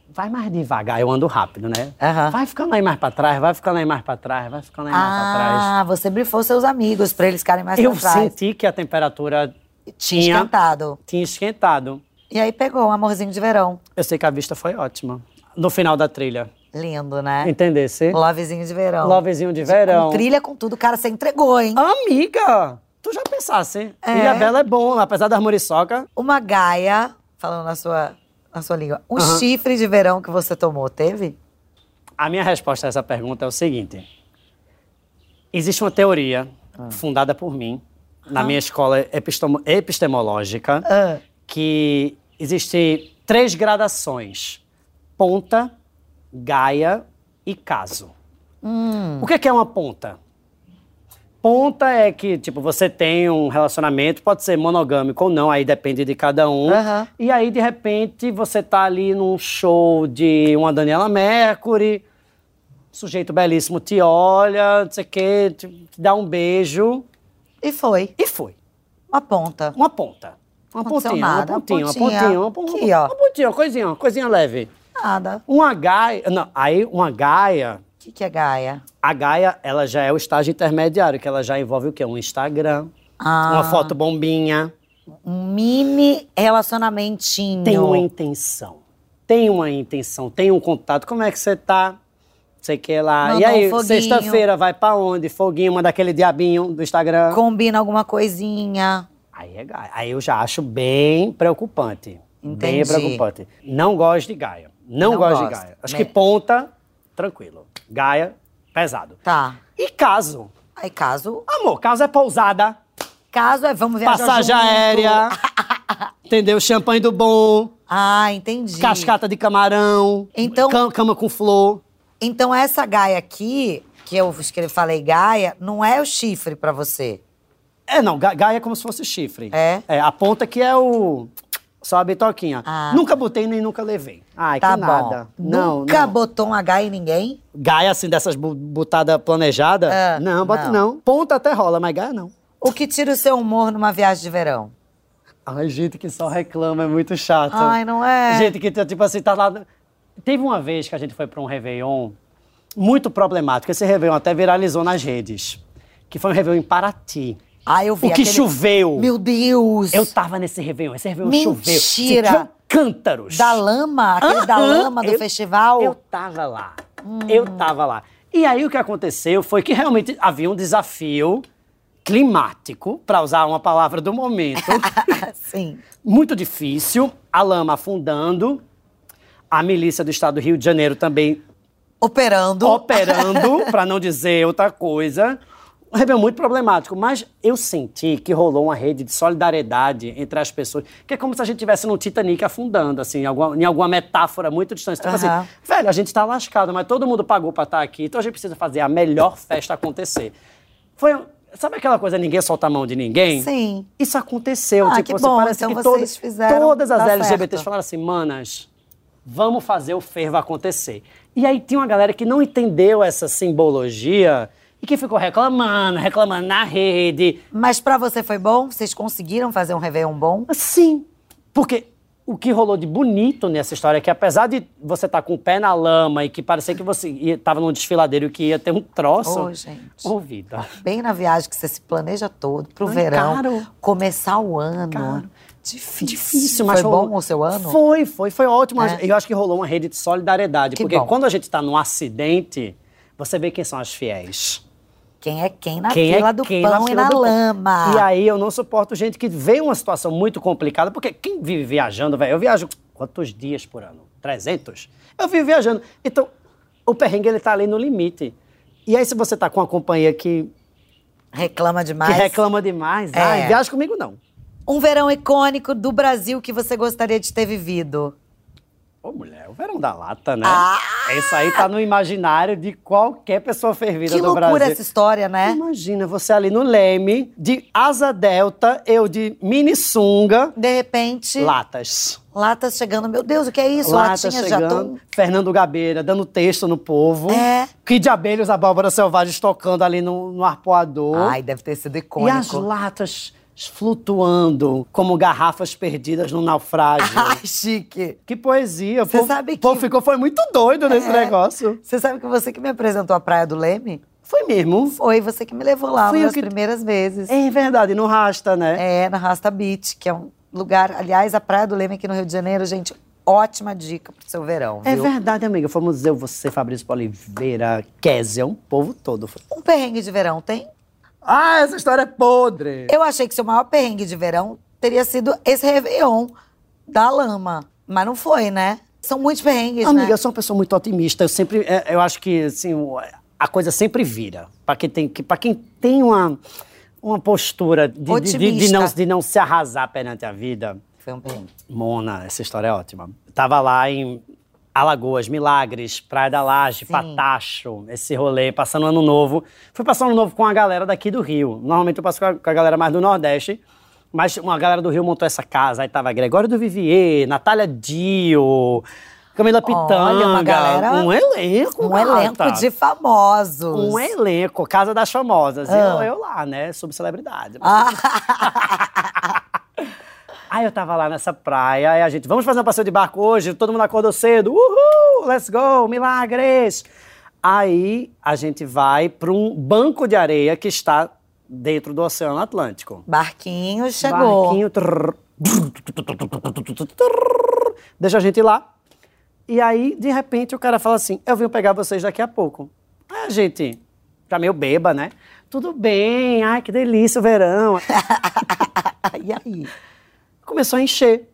Vai mais devagar, eu ando rápido, né? Uhum. Vai ficando aí mais pra trás, vai ficando aí mais pra trás. Ah, você brifou seus amigos pra eles ficarem mais pra trás. Eu senti que a temperatura tinha esquentado. E aí pegou um amorzinho de verão. Eu sei que a vista foi ótima. No final da trilha. Lindo, né? Entendesse? Lovezinho de verão. Com trilha com tudo, cara, você entregou, hein? Amiga, tu já pensasse. Ilhabela é bom, apesar das muriçoca. Uma gaia, falando na sua língua. Um chifre de verão que você tomou, teve? A minha resposta a essa pergunta é o seguinte. Existe uma teoria fundada por mim, na minha escola epistemológica, que existe 3 gradações. Ponta, gaia e caso. O que é uma ponta? Ponta é que, tipo, você tem um relacionamento, pode ser monogâmico ou não, aí depende de cada um. Uhum. E aí, de repente, você tá ali num show de uma Daniela Mercury, sujeito belíssimo te olha, não sei o quê, te dá um beijo. E foi. Uma ponta. Uma pontinha, uma coisinha leve. Nada. Uma gaia, não, aí uma gaia... O que é gaia? A gaia, ela já é o estágio intermediário, que ela já envolve o quê? Um Instagram, uma foto bombinha. Um mini relacionamentinho. Tem uma intenção. Tem um contato. Como é que você tá? Sei que lá. Mandou e aí, um sexta-feira, vai pra onde? Foguinho, manda aquele diabinho do Instagram. Combina alguma coisinha. Aí é gaia. Aí eu já acho bem preocupante. Entendi. Não gosto de gaia. Não gosto de gaia. Acho que ponta, tranquilo. Gaia, pesado. Tá. E caso? Aí caso? Amor, caso é pousada. Caso é vamos viajar passagem junto. Aérea. Entendeu? Champanhe do bom. Ah, entendi. Cascata de camarão. Então, cama com flor. Então essa gaia aqui, que eu falei gaia, não é o chifre pra você? É, não. Gaia é como se fosse chifre. É? É, a ponta que é o... Só a bitoquinha. Ah. Nunca botei nem nunca levei. Ai, tá que bom. Nada. Não, nunca não. Botou uma gaia em ninguém? Gaia, assim, dessas botadas planejadas? Não, bota não. Ponta até rola, mas gaia não. O que tira o seu humor numa viagem de verão? Ai, gente que só reclama, é muito chato. Ai, não é? Gente que, tipo assim, tá lá... Teve uma vez que a gente foi pra um Réveillon muito problemático. Esse Réveillon até viralizou nas redes. Que foi um Réveillon em Paraty. Ah, eu vi o que aquele... choveu. Meu Deus. Eu tava nesse Réveillon. Esse Réveillon choveu. Mentira. Cântaros. Da lama. Aquele da lama do festival. Eu tava lá. E aí o que aconteceu foi que realmente havia um desafio climático, pra usar uma palavra do momento. Sim. Muito difícil. A lama afundando. A milícia do estado do Rio de Janeiro também... Operando, pra não dizer outra coisa. Um Réveillon muito problemático, mas eu senti que rolou uma rede de solidariedade entre as pessoas, que é como se a gente estivesse num Titanic afundando, assim, em alguma metáfora muito distante. Tipo assim, velho, a gente tá lascado, mas todo mundo pagou pra estar aqui, então a gente precisa fazer a melhor festa acontecer. Sabe aquela coisa, ninguém solta a mão de ninguém? Sim. Isso aconteceu. Tipo, que bom, parece então que vocês fizeram. Todas as LGBTs falaram assim, manas, vamos fazer o fervo acontecer. E aí tinha uma galera que não entendeu essa simbologia... E que ficou reclamando na rede. Mas pra você foi bom? Vocês conseguiram fazer um Réveillon bom? Sim. Porque o que rolou de bonito nessa história é que apesar de você estar com o pé na lama e que parecia que você estava num desfiladeiro que ia ter um troço... Gente, bem na viagem que você se planeja todo, pro verão, caro. Começar o ano... Caro. Difícil, mas foi bom o seu ano? Foi ótimo. É. Eu acho que rolou uma rede de solidariedade. Quando a gente tá num acidente, você vê quem são as fiéis. Quem é quem na fila do pão e na lama. E aí eu não suporto gente que vê uma situação muito complicada, porque quem vive viajando, velho, eu viajo quantos dias por ano? 300? Eu vivo viajando. Então, o perrengue, ele tá ali no limite. E aí se você tá com uma companhia que... Reclama demais. É. Ai, viaja comigo não. Um verão icônico do Brasil que você gostaria de ter vivido. Ô, mulher, o verão da lata, né? Ah! Isso aí tá no imaginário de qualquer pessoa fervida do Brasil. Que loucura essa história, né? Imagina, você ali no Leme, de asa delta, eu de mini sunga. De repente... latas. Latas chegando. Meu Deus, o que é isso? Latas chegando. Já tô... Fernando Gabeira dando texto no povo. É. Que de abelhas, a Bárbara Selvagem tocando ali no arpoador. Ai, deve ter sido icônico. E as latas... flutuando como garrafas perdidas no naufrágio. Ai, chique. Que poesia. Você sabe que... O povo ficou, foi muito doido nesse negócio. Você sabe que você que me apresentou a Praia do Leme? Foi mesmo. Foi, você que me levou lá nas primeiras vezes. É verdade, no Rasta, né? É, na Rasta Beach, que é um lugar... Aliás, a Praia do Leme aqui no Rio de Janeiro, gente... Ótima dica pro seu verão, viu? É verdade, amiga. Fomos eu, você, Fabrício Oliveira, Kézia, um povo todo. Um perrengue de verão tem? Ah, essa história é podre! Eu achei que seu maior perrengue de verão teria sido esse Réveillon da lama. Mas não foi, né? São muitos perrengues, amiga, né? Amiga, eu sou uma pessoa muito otimista. Eu acho que, assim, a coisa sempre vira. Pra quem tem uma postura de não se arrasar perante a vida... Foi um perrengue. Mona, essa história é ótima. Eu tava lá em... Alagoas, Milagres, Praia da Laje, sim. Patacho, esse rolê, passando ano novo. Fui passar ano novo com a galera daqui do Rio. Normalmente eu passo com a galera mais do Nordeste, mas uma galera do Rio montou essa casa. Aí tava Gregório do Vivier, Natália Dyer, Camila Pitanga. Olha, uma galera... Um elenco, elenco de famosos. Um elenco, Casa das Famosas. E eu lá, né, subcelebridade. Aí eu tava lá nessa praia, aí a gente, vamos fazer um passeio de barco hoje, todo mundo acordou cedo, uhul, let's go, Milagres! Aí a gente vai para um banco de areia que está dentro do Oceano Atlântico. Barquinho chegou. Barquinho. Deixa a gente ir lá. E aí, de repente, o cara fala assim, eu vim pegar vocês daqui a pouco. Aí a gente, tá meio beba, né? Tudo bem, ai, que delícia o verão. E aí? Começou a encher.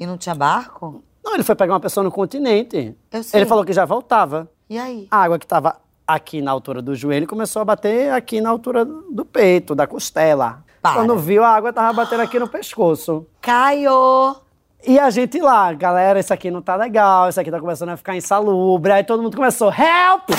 E não tinha barco? Não, ele foi pegar uma pessoa no continente. Eu sei. Ele falou que já voltava. E aí? A água que estava aqui na altura do joelho começou a bater aqui na altura do peito, da costela. Para. Quando viu, a água estava batendo aqui no pescoço. Caio! E a gente lá, galera, isso aqui não tá legal, isso aqui tá começando a ficar insalubre. Aí todo mundo começou, help!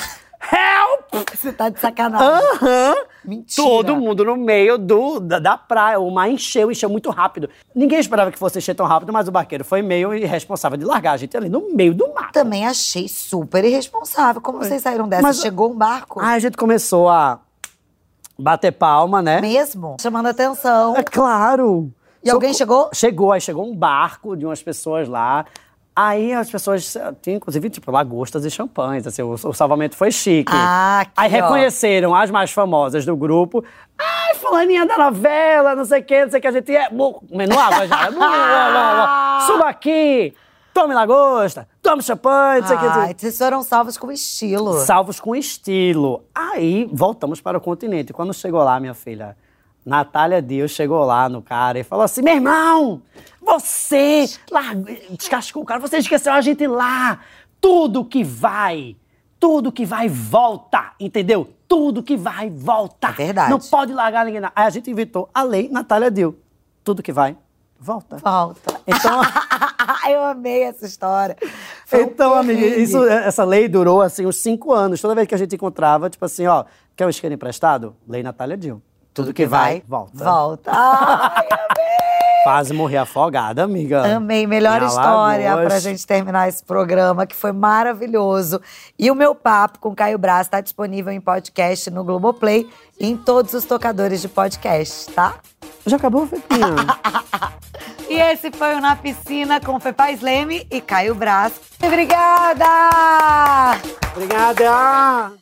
Help! Você tá de sacanagem. Aham. Uhum. Mentira. Todo mundo no meio da praia. O mar encheu muito rápido. Ninguém esperava que fosse encher tão rápido, mas o barqueiro foi meio irresponsável de largar a gente ali no meio do mar. Também achei super irresponsável. Como vocês saíram dessa? Mas chegou um barco? Aí a gente começou a bater palma, né? Mesmo? Chamando atenção. É claro. E alguém chegou? Chegou. Aí chegou um barco de umas pessoas lá. Aí as pessoas tinham, inclusive, tipo, lagostas e champanhes, assim, o salvamento foi chique. Ah, que aí reconheceram as mais famosas do grupo. Ai, fulaninha da novela, não sei o que, a gente é... Menu água já. Suba aqui, tome lagosta, tome champanhe, não sei o que. Vocês foram salvos com estilo. Salvos com estilo. Aí voltamos para o continente. Quando chegou lá, minha filha... Natália Dyer chegou lá no cara e falou assim, meu irmão, você descascou o cara, você esqueceu a gente lá. Tudo que vai, volta, entendeu? Tudo que vai, volta. É verdade. Não pode largar ninguém. Aí a gente inventou a lei Natália Dyer. Tudo que vai, volta. Volta. Então... Eu amei essa história. Foi então, amiga, essa lei durou assim uns 5 anos. Toda vez que a gente encontrava, tipo assim, ó, quer um isqueiro emprestado? Lei Natália Dyer. Tudo que vai, volta. Volta. Ai, amei! Quase morri afogada, amiga. Amei. Melhor história pra gente terminar esse programa, que foi maravilhoso. E o meu papo com Caio Brás tá disponível em podcast no Globoplay e em todos os tocadores de podcast, tá? Já acabou, Fepinha? E esse foi o Na Piscina com Fê Paes Leme e Caio Brás. Obrigada! Obrigada!